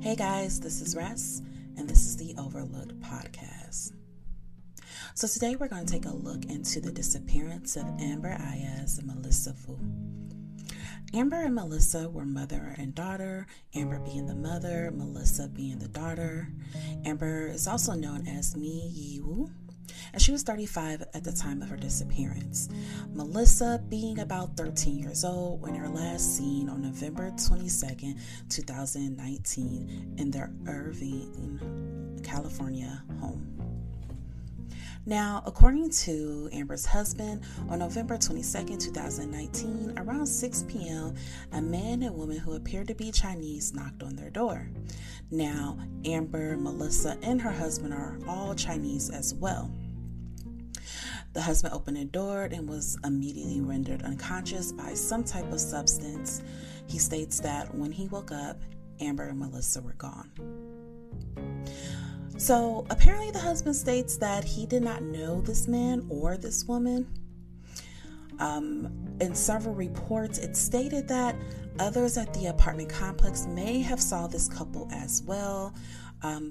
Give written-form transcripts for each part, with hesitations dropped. Hey guys, this is Ress, and this is the Overlooked Podcast. So today we're going to take a look into the disappearance of Amber Aiaz and Melissa Fu. Amber and Melissa were mother and daughter, Amber being the mother, Melissa being the daughter. Amber is also known as Mi Yu, and she was 35 at the time of her disappearance. Melissa being about 13 years old when her last seen on November 22nd, 2019 in their Irvine, California home. Now, according to Amber's husband, on November 22nd, 2019, around 6 p.m., a man and woman who appeared to be Chinese knocked on their door. Now, Amber, Melissa, and her husband are all Chinese as well. The husband opened the door and was immediately rendered unconscious by some type of substance. He states that when he woke up, Amber and Melissa were gone. So apparently the husband states that he did not know this man or this woman. In several reports, it stated that others at the apartment complex may have saw this couple as well.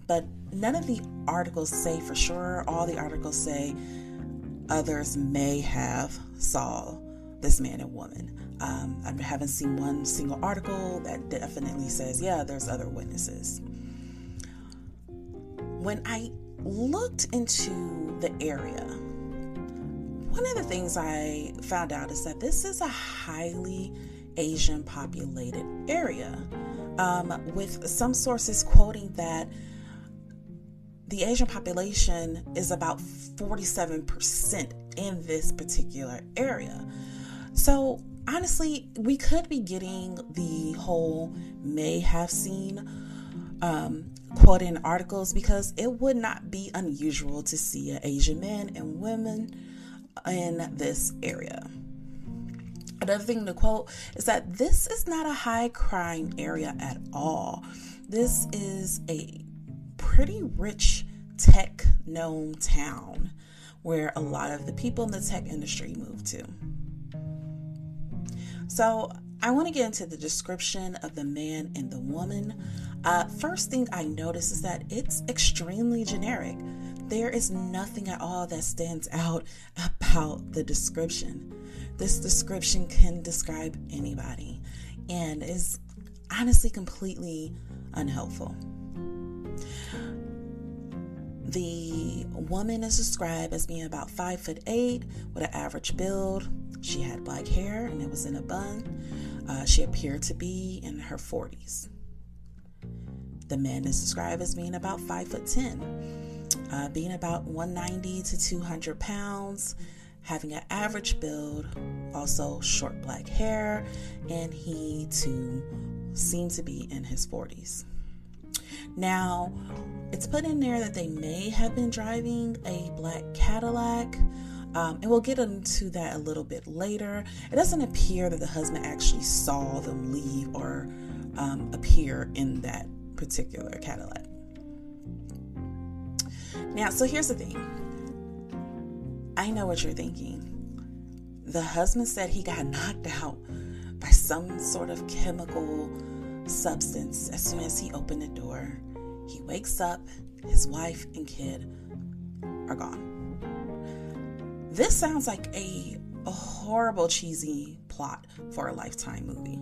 But none of the articles say for sure. All the articles say others may have saw this man and woman. I haven't seen one single article that definitely says, yeah, there's other witnesses. When I looked into the area, one of the things I found out is that this is a highly Asian populated area, with some sources quoting that the Asian population is about 47% in this particular area. So honestly, we could be getting the whole may have seen quote in articles, because it would not be unusual to see an Asian man and women in this area. Another thing to quote is that this is not a high crime area at all. This is a pretty rich tech known town where a lot of the people in the tech industry move to. So I want to get into the description of the man and the woman. First thing I noticed is that it's extremely generic. There is nothing at all that stands out about the description. This description can describe anybody and is honestly completely unhelpful. The woman is described as being about 5'8" with an average build. She had black hair and it was in a bun. She appeared to be in her 40s. The man is described as being about 5'10", being about 190 to 200 pounds, having an average build, also short black hair, and he too seemed to be in his 40s. Now, it's put in there that they may have been driving a black Cadillac, and we'll get into that a little bit later. It doesn't appear that the husband actually saw them leave or appear in that particular Cadillac. Now, so here's the thing. I know what you're thinking. The husband said he got knocked out by some sort of chemical substance as soon as he opened the door. He wakes up, his wife and kid are gone. This sounds like a horrible, cheesy plot for a Lifetime movie.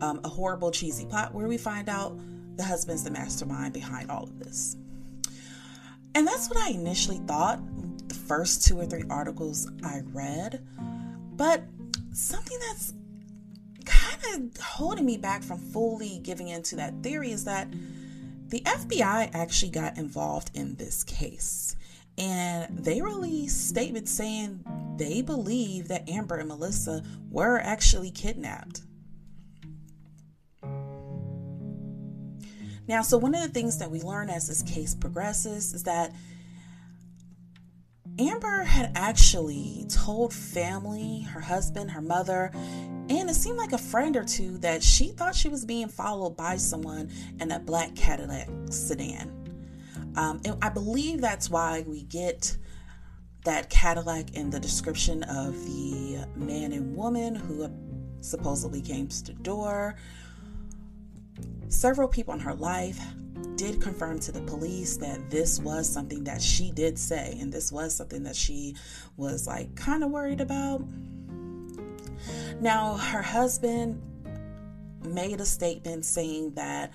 A horrible, cheesy plot where we find out the husband's the mastermind behind all of this. And that's what I initially thought the first 2 or 3 articles I read. But something that's kind of holding me back from fully giving into that theory is that the FBI actually got involved in this case, and they released statements saying they believe that Amber and Melissa were actually kidnapped. Now, so one of the things that we learn as this case progresses is that Amber had actually told family, her husband, her mother, and it seemed like a friend or two that she thought she was being followed by someone in a black Cadillac sedan. And I believe that's why we get that Cadillac in the description of the man and woman who supposedly came to the door. Several people in her life did confirm to the police that this was something that she did say, and this was something that she was like kind of worried about. Now, her husband made a statement saying that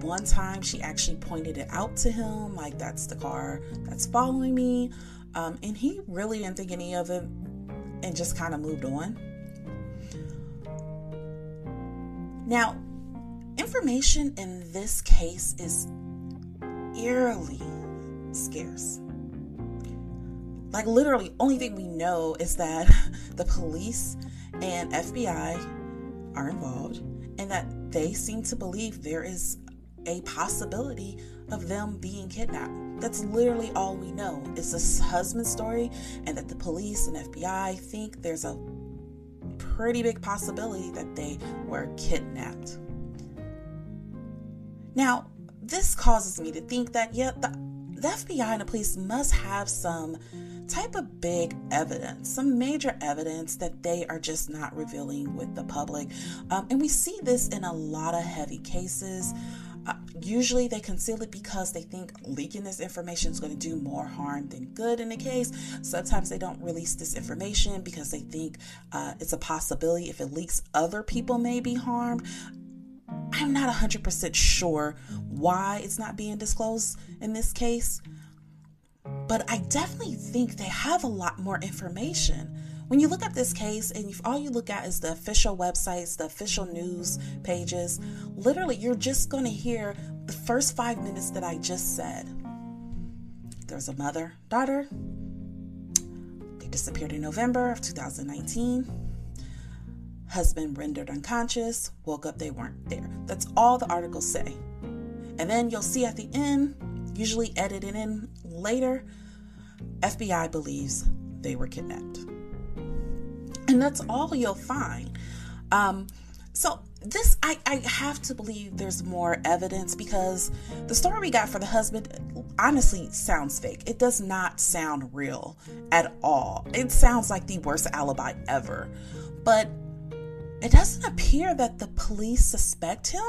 one time she actually pointed it out to him, like, that's the car that's following me, and he really didn't think any of it and just kind of moved on. Now, information in this case is eerily scarce. Like, literally, only thing we know is that the police and FBI are involved and that they seem to believe there is a possibility of them being kidnapped. That's literally all we know. It's this husband's story, and that the police and FBI think there's a pretty big possibility that they were kidnapped. Now, this causes me to think that, yeah, the FBI and the police must have some type of big evidence, some major evidence that they are just not revealing with the public. And we see this in a lot of heavy cases. Usually they conceal it because they think leaking this information is going to do more harm than good in the case. Sometimes they don't release this information because they think it's a possibility if it leaks, other people may be harmed. I'm not 100% sure why it's not being disclosed in this case, but I definitely think they have a lot more information. When you look up this case and if all you look at is the official websites, the official news pages, literally you're just going to hear the first 5 minutes that I just said. There's a mother, daughter. They disappeared in November of 2019. Husband rendered unconscious. Woke up, they weren't there. That's all the articles say. And then you'll see at the end, usually edited in later, FBI believes they were kidnapped. And that's all you'll find. So I have to believe there's more evidence, because the story we got for the husband honestly sounds fake. It does not sound real at all. It sounds like the worst alibi ever. But it doesn't appear that the police suspect him,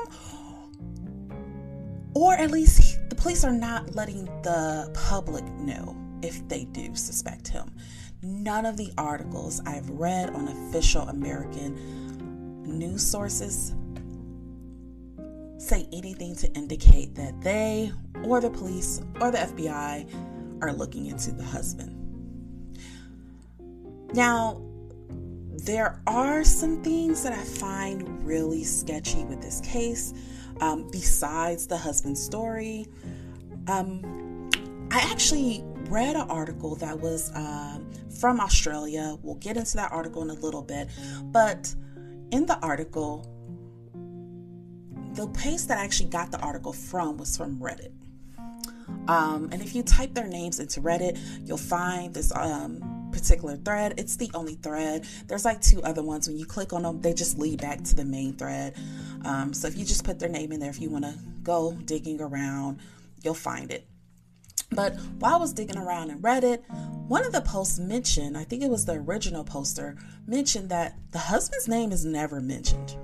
or at least the police are not letting the public know if they do suspect him. None of the articles I've read on official American news sources say anything to indicate that they or the police or the FBI are looking into the husband. Now, there are some things that I find really sketchy with this case, besides the husband's story. I actually read an article that was from Australia. We'll get into that article in a little bit. But in the article, the place that I actually got the article from was from Reddit. And if you type their names into Reddit, you'll find this particular thread. It's the only thread. There's like 2 other ones. When you click on them, they just lead back to the main thread. So if you just put their name in there, if you want to go digging around, you'll find it. But while I was digging around in Reddit, one of the posts mentioned, I think it was the original poster, mentioned that the husband's name is never mentioned.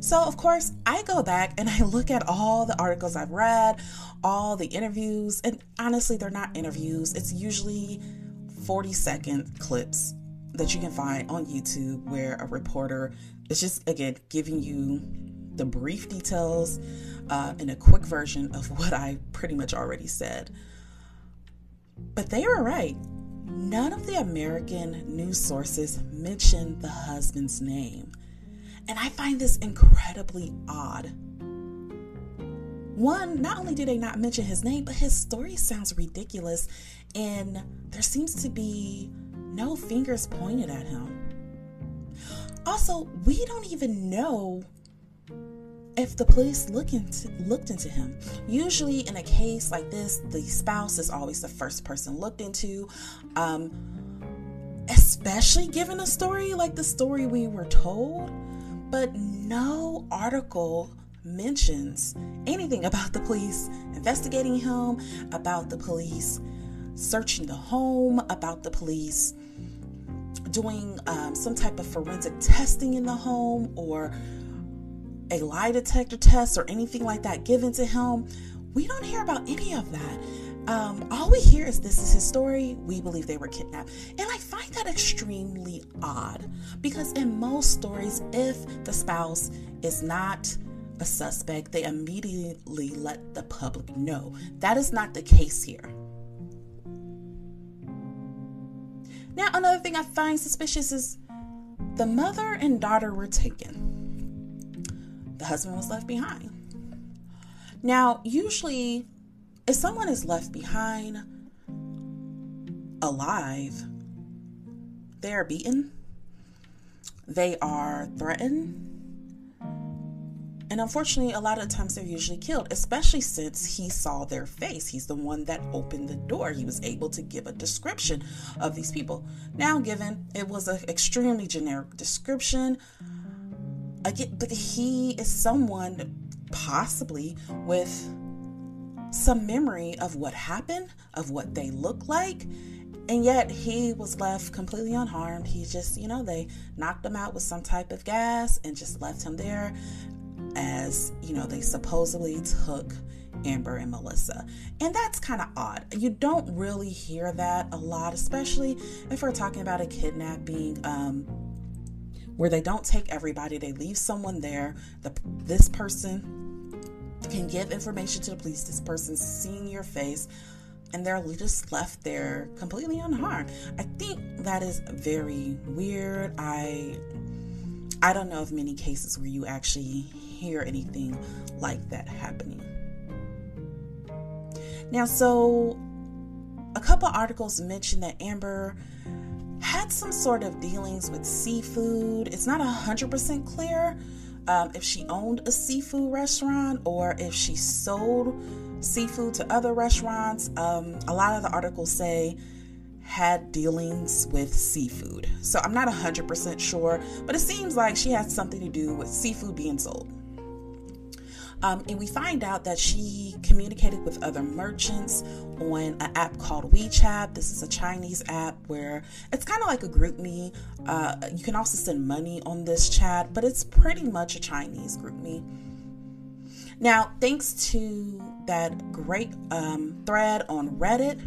So, of course, I go back and I look at all the articles I've read, all the interviews, and honestly, they're not interviews. It's usually 40-second clips that you can find on YouTube where a reporter is just, again, giving you the brief details and a quick version of what I pretty much already said. But they were right. None of the American news sources mentioned the husband's name. And I find this incredibly odd. One, not only did they not mention his name, but his story sounds ridiculous, and there seems to be no fingers pointed at him. Also, we don't even know if the police looked into him. Usually in a case like this, the spouse is always the first person looked into, especially given a story like the story we were told. But no article mentions anything about the police investigating him, about the police searching the home, about the police doing some type of forensic testing in the home or a lie detector test or anything like that given to him. We don't hear about any of that. All we hear is this is his story. We believe they were kidnapped. And I find that extremely odd because in most stories, if the spouse is not a suspect, they immediately let the public know. That is not the case here. Now, another thing I find suspicious is the mother and daughter were taken. The husband was left behind. Now, usually, if someone is left behind alive, they are beaten, they are threatened, and unfortunately, a lot of times they're usually killed, especially since he saw their face. He's the one that opened the door. He was able to give a description of these people. Now, given it was an extremely generic description, again, but he is someone possibly with some memory of what happened, of what they look like, and yet he was left completely unharmed. He just, they knocked him out with some type of gas and just left him there. As they supposedly took Amber and Melissa, and that's kind of odd. You don't really hear that a lot, especially if we're talking about a kidnapping where they don't take everybody, they leave someone there. This person can give information to the police, this person's seeing your face, and they're just left there completely unharmed. I think that is very weird. I don't know of many cases where you actually hear anything like that happening. Now, so a couple articles mentioned that Amber had some sort of dealings with seafood. It's not 100% clear if she owned a seafood restaurant or if she sold seafood to other restaurants. A lot of the articles say had dealings with seafood. So I'm not 100% sure, but it seems like she had something to do with seafood being sold. And we find out that she communicated with other merchants on an app called WeChat. This is a Chinese app where it's kind of like a GroupMe. You can also send money on this chat, but it's pretty much a Chinese GroupMe. Now, thanks to that great thread on Reddit,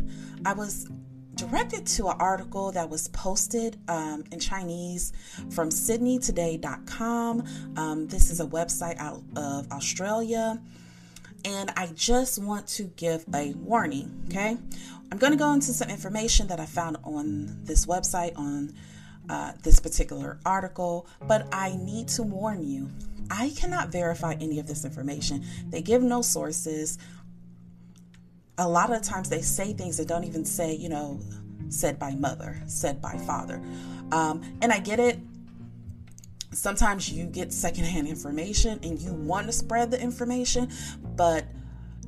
I was directed to an article that was posted in Chinese from SydneyToday.com. This is a website out of Australia. And I just want to give a warning, okay? I'm going to go into some information that I found on this website on this particular article, but I need to warn you, I cannot verify any of this information. They give no sources. A lot of times they say things that don't even say, said by mother, said by father. And I get it. Sometimes you get secondhand information and you want to spread the information, but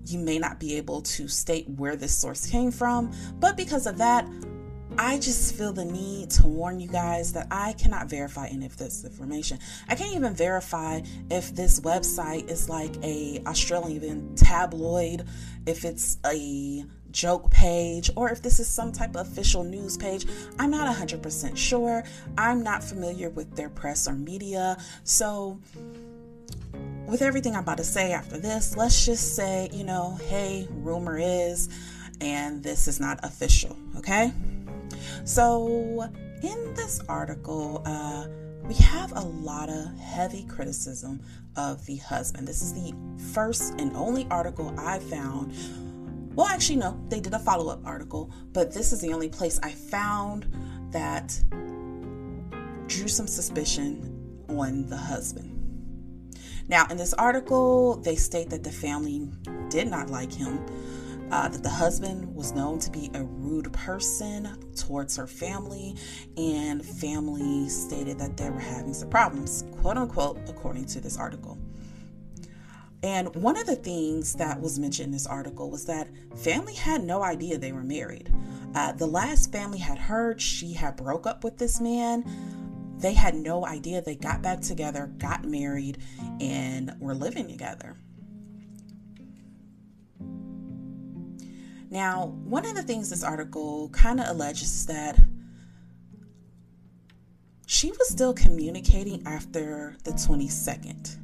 you may not be able to state where this source came from. But because of that, I just feel the need to warn you guys that I cannot verify any of this information. I can't even verify if this website is like a Australian tabloid, if it's a joke page, or if this is some type of official news page. I'm not 100% sure. I'm not familiar with their press or media. So with everything I'm about to say after this, let's just say, hey, rumor is, and this is not official, okay? So in this article, we have a lot of heavy criticism of the husband. This is the first and only article I found. Well, actually, no, they did a follow-up article, but this is the only place I found that drew some suspicion on the husband. Now, in this article, they state that the family did not like him, that the husband was known to be a rude person towards her family, and family stated that they were having some problems, quote unquote, according to this article. And one of the things that was mentioned in this article was that family had no idea they were married. The last family had heard she had broke up with this man. They had no idea. They got back together, got married, and were living together. Now, one of the things this article kind of alleges is that she was still communicating after the 22nd,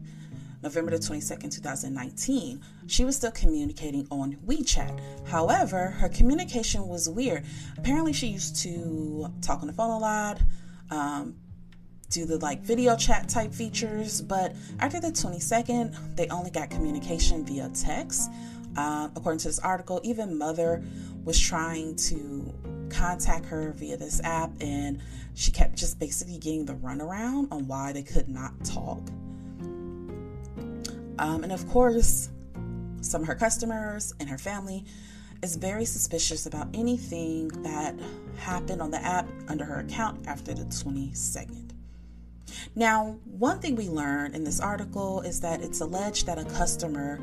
November the 22nd, 2019. She was still communicating on WeChat. However, her communication was weird. Apparently, she used to talk on the phone a lot, do the video chat type features, but after the 22nd, they only got communication via text. According to this article, even mother was trying to contact her via this app, and she kept just basically getting the runaround on why they could not talk. And of course, some of her customers and her family is very suspicious about anything that happened on the app under her account after the 22nd. Now, one thing we learned in this article is that it's alleged that a customer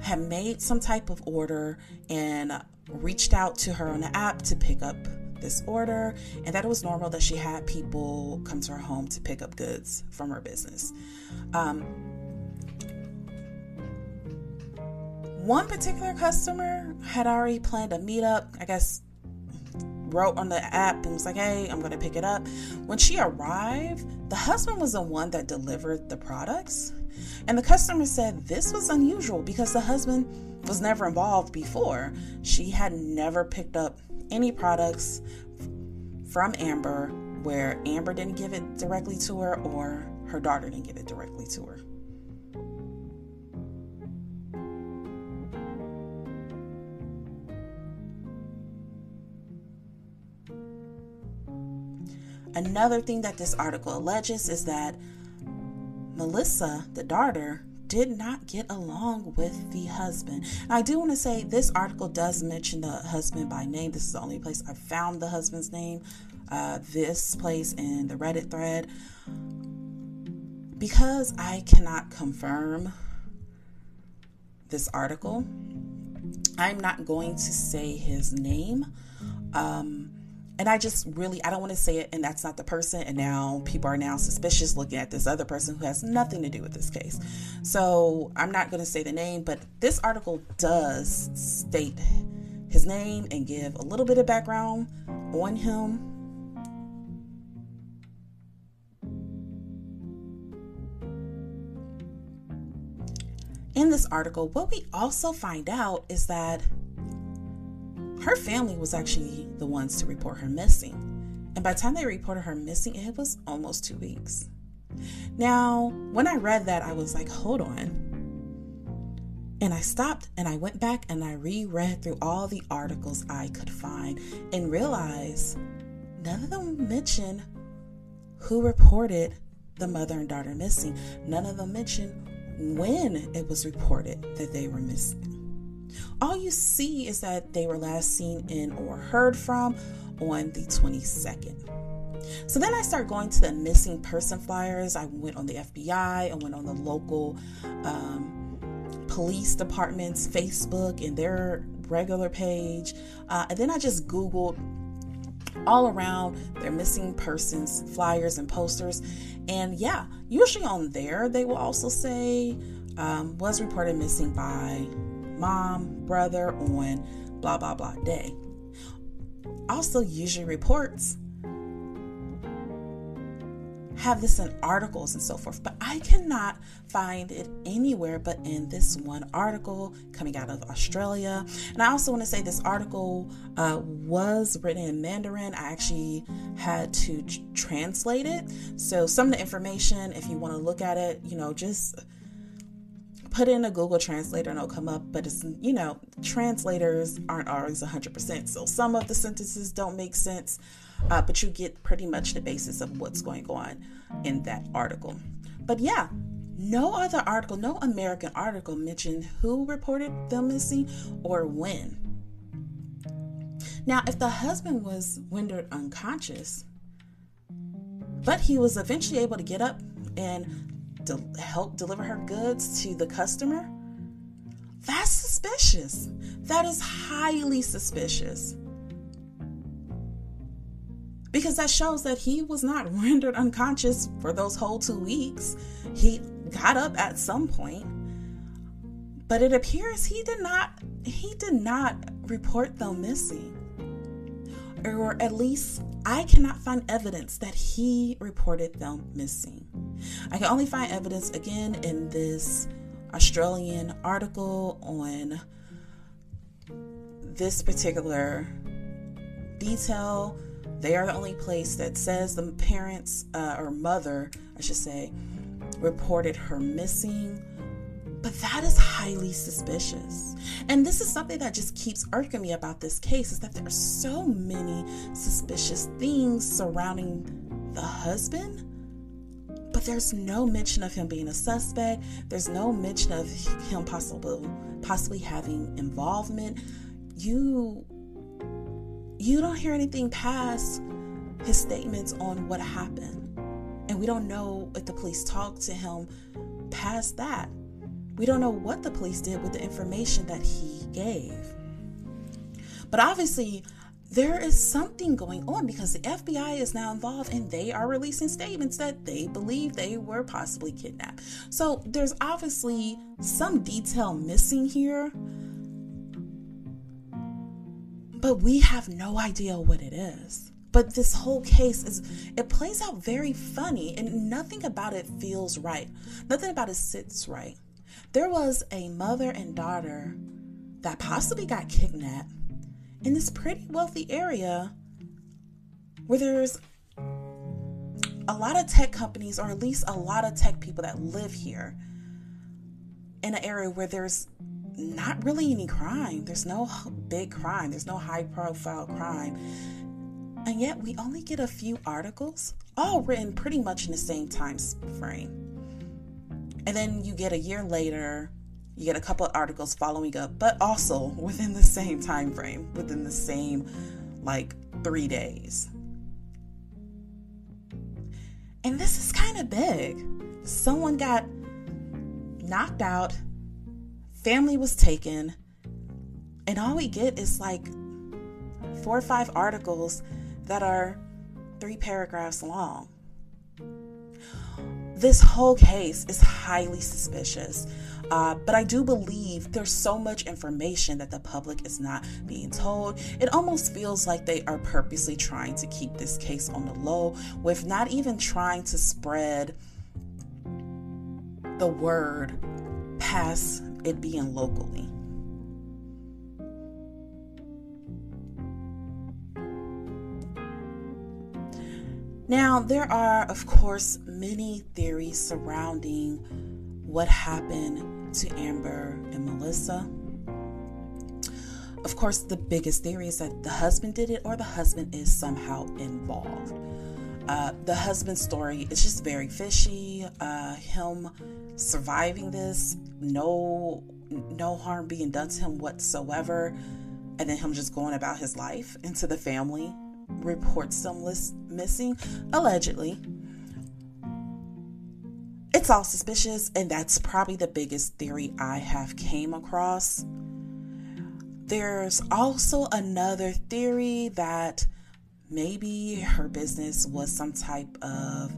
had made some type of order and reached out to her on the app to pick up this order, and that it was normal that she had people come to her home to pick up goods from her business. One particular customer had already planned a meetup, I guess, wrote on the app and was like, hey, I'm going to pick it up. When she arrived, the husband was the one that delivered the products. And the customer said this was unusual because the husband was never involved before. She had never picked up any products from Amber where Amber didn't give it directly to her or her daughter didn't give it directly to her. Another thing that this article alleges is that Melissa, the daughter, did not get along with the husband. And I do want to say this article does mention the husband by name. This is the only place I found the husband's name, this place in the Reddit thread. Because I cannot confirm this article, I'm not going to say his name. And I just really, I don't want to say it, and that's not the person. And now people are now suspicious looking at this other person who has nothing to do with this case. So I'm not going to say the name, but this article does state his name and give a little bit of background on him. In this article, what we also find out is that her family was actually the ones to report her missing. And by the time they reported her missing, it was almost 2 weeks. Now, when I read that, I was like, hold on. And I stopped and I went back and I reread through all the articles I could find and realized none of them mention who reported the mother and daughter missing. None of them mention when it was reported that they were missing. All you see is that they were last seen in or heard from on the 22nd. So then I start going to the missing person flyers. I went on the FBI. I went on the local police department's Facebook and their regular page. And then I just Googled all around their missing persons flyers and posters. And yeah, usually on there, they will also say was reported missing by mom, brother on blah, blah, blah day. Also usually reports have this in articles and so forth, but I cannot find it anywhere but in this one article coming out of Australia. And I also want to say this article was written in Mandarin. I actually had to translate it. So some of the information, if you want to look at it, you know, just put in a Google translator and it'll come up, but it's, you know, translators aren't always 100%. So some of the sentences don't make sense, but you get pretty much the basis of what's going on in that article. But yeah, no other article, no American article mentioned who reported them missing or when. Now, if the husband was rendered unconscious, but he was eventually able to get up and help deliver her goods to the customer, that's suspicious. That is highly suspicious, because that shows that he was not rendered unconscious for those whole 2 weeks. He got up at some point, but it appears he did not report them missing, or at least I cannot find evidence that he reported them missing. I can only find evidence again in this Australian article on this particular detail. They are the only place that says the parents or mother, I should say, reported her missing. But that is highly suspicious. And this is something that just keeps irking me about this case, is that there are so many suspicious things surrounding the husband, but there's no mention of him being a suspect. There's no mention of him possibly having involvement. You don't hear anything past his statements on what happened. And we don't know if the police talked to him past that. We don't know what the police did with the information that he gave. But obviously, there is something going on, because the FBI is now involved and they are releasing statements that they believe they were possibly kidnapped. So there's obviously some detail missing here, but we have no idea what it is. But this whole case it plays out very funny, and nothing about it feels right. Nothing about it sits right. There was a mother and daughter that possibly got kidnapped in this pretty wealthy area where there's a lot of tech companies, or at least a lot of tech people that live here, in an area where there's not really any crime. There's no big crime. There's no high profile crime. And yet we only get a few articles, all written pretty much in the same time frame. And then you get a year later, you get a couple of articles following up, but also within the same time frame, within the same, 3 days. And this is kind of big. Someone got knocked out, family was taken, and all we get is 4 or 5 articles that are 3 paragraphs long. This whole case is highly suspicious, but I do believe there's so much information that the public is not being told. It almost feels like they are purposely trying to keep this case on the low, with not even trying to spread the word past it being locally. Now, there are, of course, many theories surrounding what happened to Amber and Melissa. Of course, the biggest theory is that the husband did it, or the husband is somehow involved. The husband's story is just very fishy. Him surviving this, no harm being done to him whatsoever, and then him just going about his life into the family. Reports them missing, allegedly. It's all suspicious, and that's probably the biggest theory I have came across. There's also another theory that maybe her business was some type of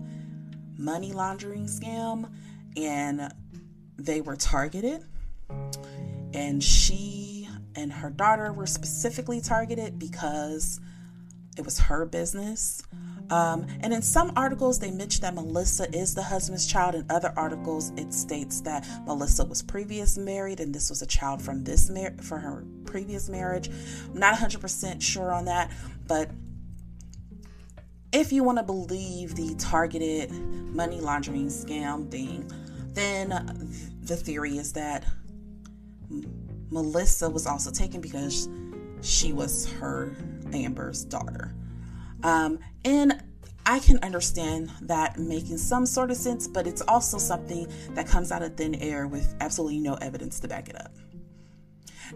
money laundering scam, and they were targeted, and she and her daughter were specifically targeted because It was her business. And in some articles, they mentioned that Melissa is the husband's child. In other articles, it states that Melissa was previously married and this was a child from this for her previous marriage. I'm not 100% sure on that, but if you want to believe the targeted money laundering scam thing, then the theory is that Melissa was also taken because she was her Amber's daughter. And I can understand that making some sort of sense, but it's also something that comes out of thin air with absolutely no evidence to back it up.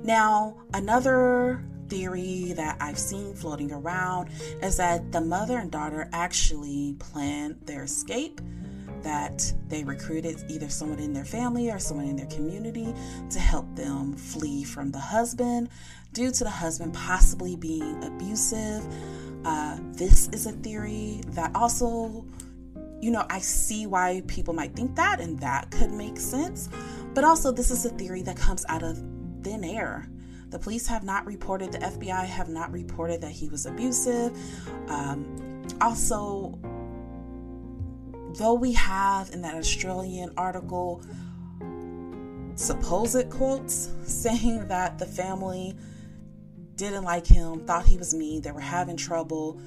Now, another theory that I've seen floating around is that the mother and daughter actually planned their escape, that they recruited either someone in their family or someone in their community to help them flee from the husband due to the husband possibly being abusive. This is a theory that also, you know, I see why people might think that, and that could make sense. But also, this is a theory that comes out of thin air. The police have not reported, the FBI have not reported that he was abusive. Also, though we have in that Australian article supposed quotes saying that the family didn't like him, thought he was mean, they were having trouble.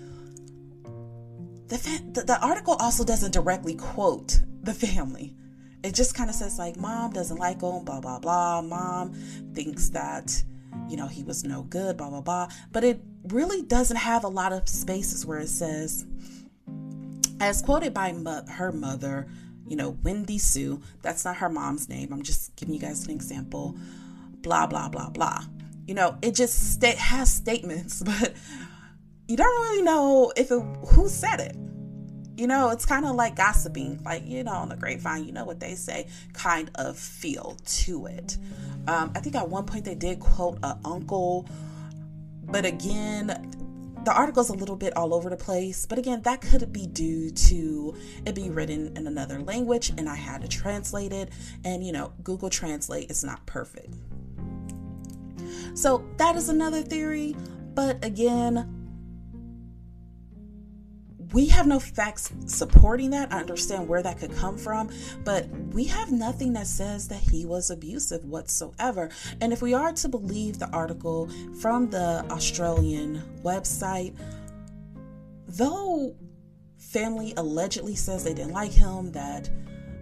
The article also doesn't directly quote the family. It just kind of says like, mom doesn't like him, blah, blah, blah. Mom thinks that, you know, he was no good, blah, blah, blah. But it really doesn't have a lot of spaces where it says, as quoted by her mother, you know, Wendy Sue, that's not her mom's name. I'm just giving you guys an example, blah, blah, blah, blah. You know, it just has statements, but you don't really know if it, who said it. You know, it's kind of like gossiping, like, you know, on the grapevine, you know what they say, kind of feel to it. I think at one point they did quote an uncle, but again, the article's a little bit all over the place. But again, that could be due to it being written in another language and I had to translate it. And, you know, Google Translate is not perfect. So that is another theory. But again, we have no facts supporting that. I understand where that could come from, but we have nothing that says that he was abusive whatsoever. And if we are to believe the article from the Australian website, though family allegedly says they didn't like him, that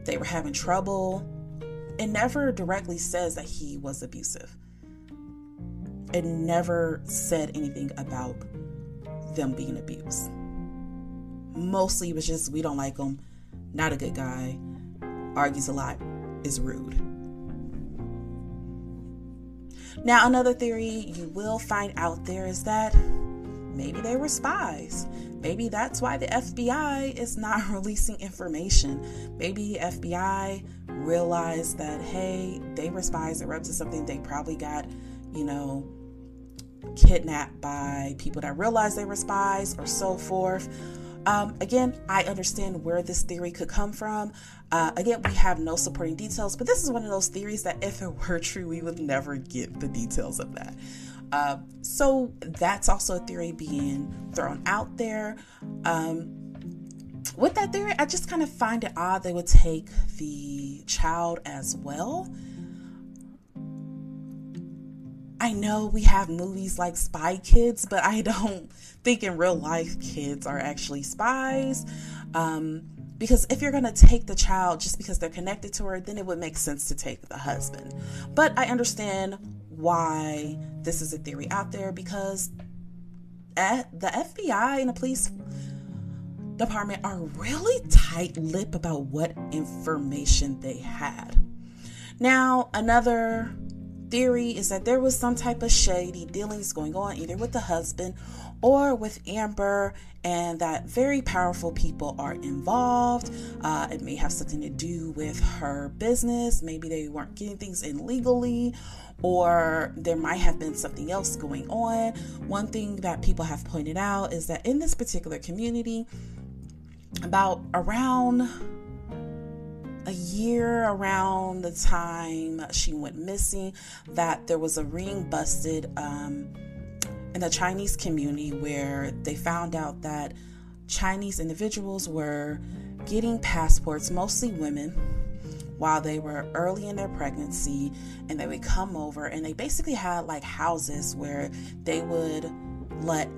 they were having trouble, it never directly says that he was abusive. It never said anything about them being abused. Mostly it was just, we don't like him, not a good guy, argues a lot, is rude. Now, another theory you will find out there is that maybe they were spies. Maybe that's why the FBI is not releasing information. Maybe the FBI realized that, hey, they were spies, they were up to something, they probably got, you know, kidnapped by people that realized they were spies or so forth. Again, I understand where this theory could come from. Again, we have no supporting details, but this is one of those theories that if it were true, we would never get the details of that. So that's also a theory being thrown out there. With that theory, I just kind of find it odd they would take the child as well. I know we have movies like Spy Kids, but I don't think in real life kids are actually spies. Because if you're going to take the child just because they're connected to her, then it would make sense to take the husband. But I understand why this is a theory out there, because at the FBI and the police department are really tight-lipped about what information they had. Now, another theory is that there was some type of shady dealings going on either with the husband or with Amber, and that very powerful people are involved. It may have something to do with her business. Maybe they weren't getting things in legally, or there might have been something else going on. One thing that people have pointed out is that in this particular community, about around a year around the time she went missing, that there was a ring busted in the Chinese community where they found out that Chinese individuals were getting passports, mostly women, while they were early in their pregnancy, and they would come over, and they basically had like houses where they would let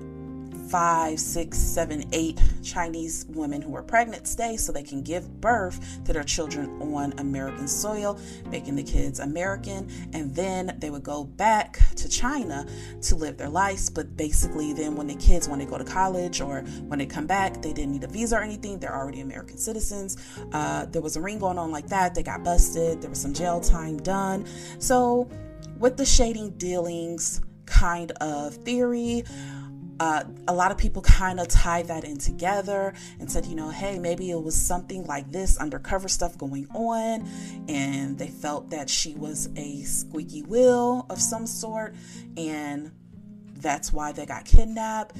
5, 6, 7, 8 Chinese women who were pregnant stay so they can give birth to their children on American soil, making the kids American, and then they would go back to China to live their lives. But basically then when the kids, when they go to college or when they come back, they didn't need a visa or anything. They're already American citizens. There was a ring going on like that. They got busted. There was some jail time done. So with the shading dealings kind of theory, a lot of people kind of tied that in together and said, you know, hey, maybe it was something like this undercover stuff going on, and they felt that she was a squeaky wheel of some sort, and that's why they got kidnapped.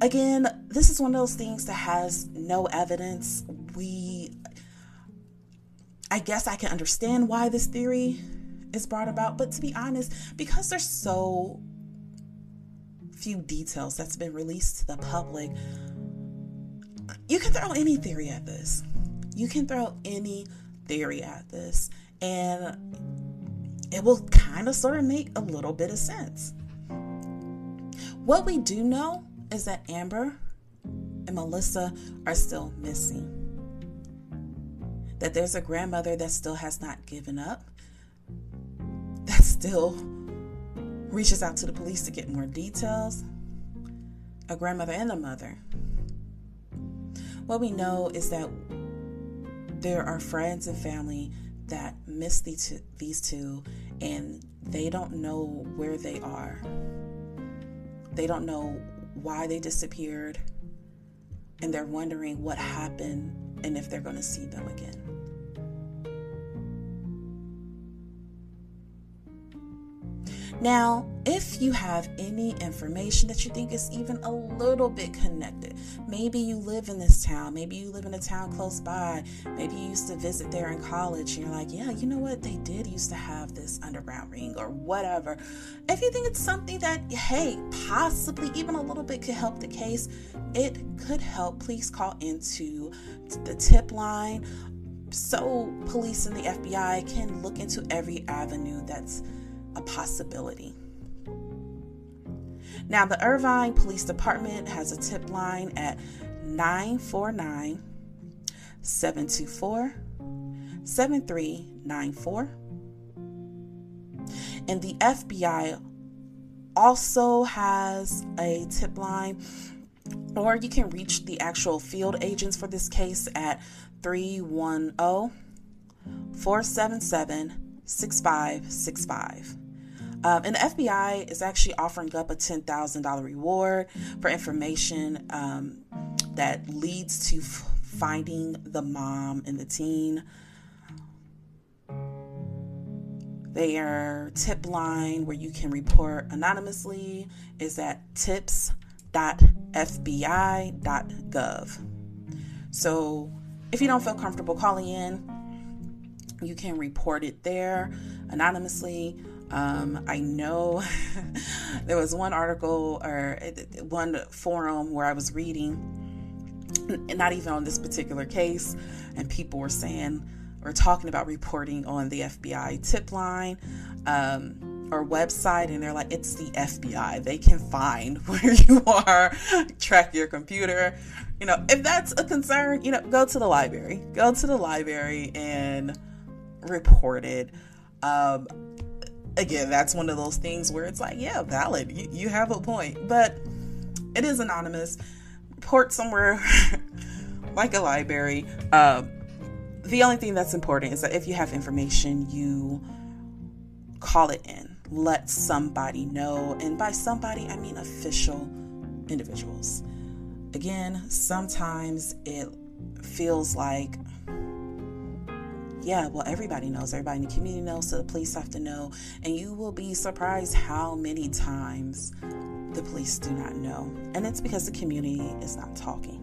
Again, this is one of those things that has no evidence. I guess I can understand why this theory is brought about, but to be honest, because there's so few details that's been released to the public, you can throw any theory at this. And it will kind of sort of make a little bit of sense. What we do know is that Amber and Melissa are still missing. That there's a grandmother that still has not given up. That still reaches out to the police to get more details. A grandmother and a mother. What we know is that there are friends and family that miss these two, and they don't know where they are. They don't know why they disappeared, and they're wondering what happened and if they're going to see them again. Now, if you have any information that you think is even a little bit connected, maybe you live in this town, maybe you live in a town close by, maybe you used to visit there in college, and you're like, yeah, you know what, they did used to have this underground ring or whatever. If you think it's something that, hey, possibly even a little bit could help the case, it could help, please call into the tip line so police and the FBI can look into every avenue that's a possibility. Now, the Irvine Police Department has a tip line at 949-724-7394. And the FBI also has a tip line, or you can reach the actual field agents for this case at 310-477-6565. And the FBI is actually offering up a $10,000 reward for information that leads to finding the mom and the teen. Their tip line, where you can report anonymously, is at tips.fbi.gov. So if you don't feel comfortable calling in, you can report it there anonymously. I know there was one article or one forum where I was reading, not even on this particular case, and people were saying or talking about reporting on the FBI tip line or website, and they're like, it's the FBI. They can find where you are, track your computer. You know, if that's a concern, you know, go to the library and report it. Again, that's one of those things where it's like, yeah, valid. You have a point, but it is anonymous. Report somewhere like a library. The only thing that's important is that if you have information, you call it in. Let somebody know. And by somebody, I mean official individuals. Again, sometimes it feels like, yeah, well, everybody knows, everybody in the community knows, so the police have to know. And you will be surprised how many times the police do not know. And it's because the community is not talking.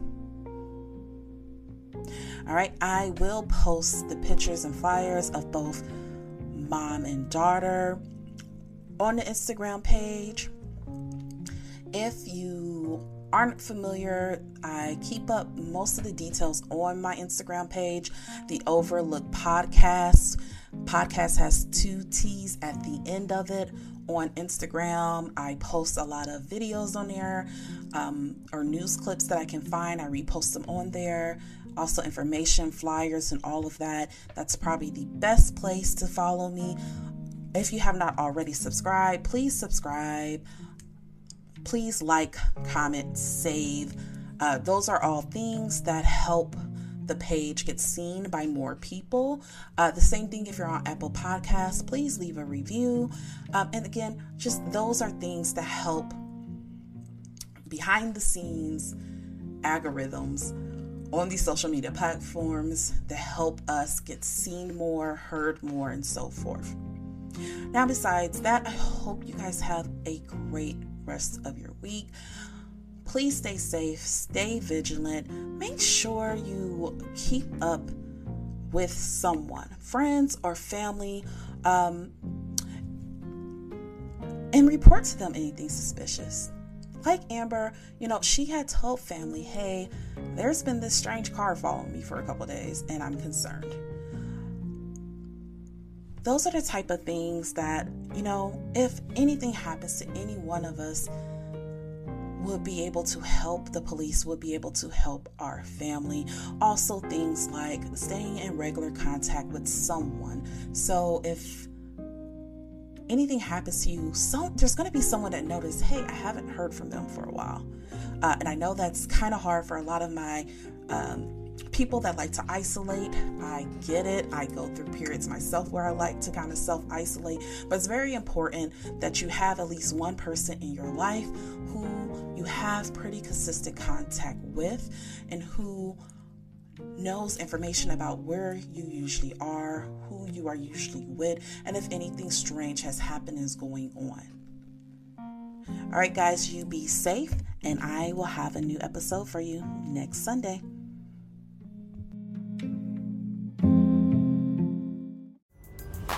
All right, I will post the pictures and flyers of both mom and daughter on the Instagram page. If you aren't familiar, I keep up most of the details on my Instagram page, the Overlooked Podcast. Podcast has 2 T's at the end of it. On Instagram, I post a lot of videos on there, or news clips that I can find. I repost them on there. Also information, flyers, and all of that. That's probably the best place to follow me. If you have not already subscribed, please subscribe. Please like, comment, save. Those are all things that help the page get seen by more people. The same thing if you're on Apple Podcasts, please leave a review. And again, just those are things that help behind the scenes algorithms on these social media platforms that help us get seen more, heard more, and so forth. Now, besides that, I hope you guys have a great rest of your week. Please stay safe, stay vigilant. Make sure you keep up with someone, friends or family, and report to them anything suspicious. Like Amber, she had told family, hey, there's been this strange car following me for a couple days and I'm concerned. Those are the type of things that, if anything happens to any one of us, we'll be able to help the police, we'll be able to help our family. Also things like staying in regular contact with someone. So if anything happens to you, there's going to be someone that noticed, hey, I haven't heard from them for a while. And I know that's kind of hard for a lot of my people that like to isolate. I get it. I go through periods myself where I like to kind of self-isolate. But it's very important that you have at least one person in your life who you have pretty consistent contact with and who knows information about where you usually are, who you are usually with, and if anything strange has happened is going on. All right, guys, you be safe, and I will have a new episode for you next Sunday.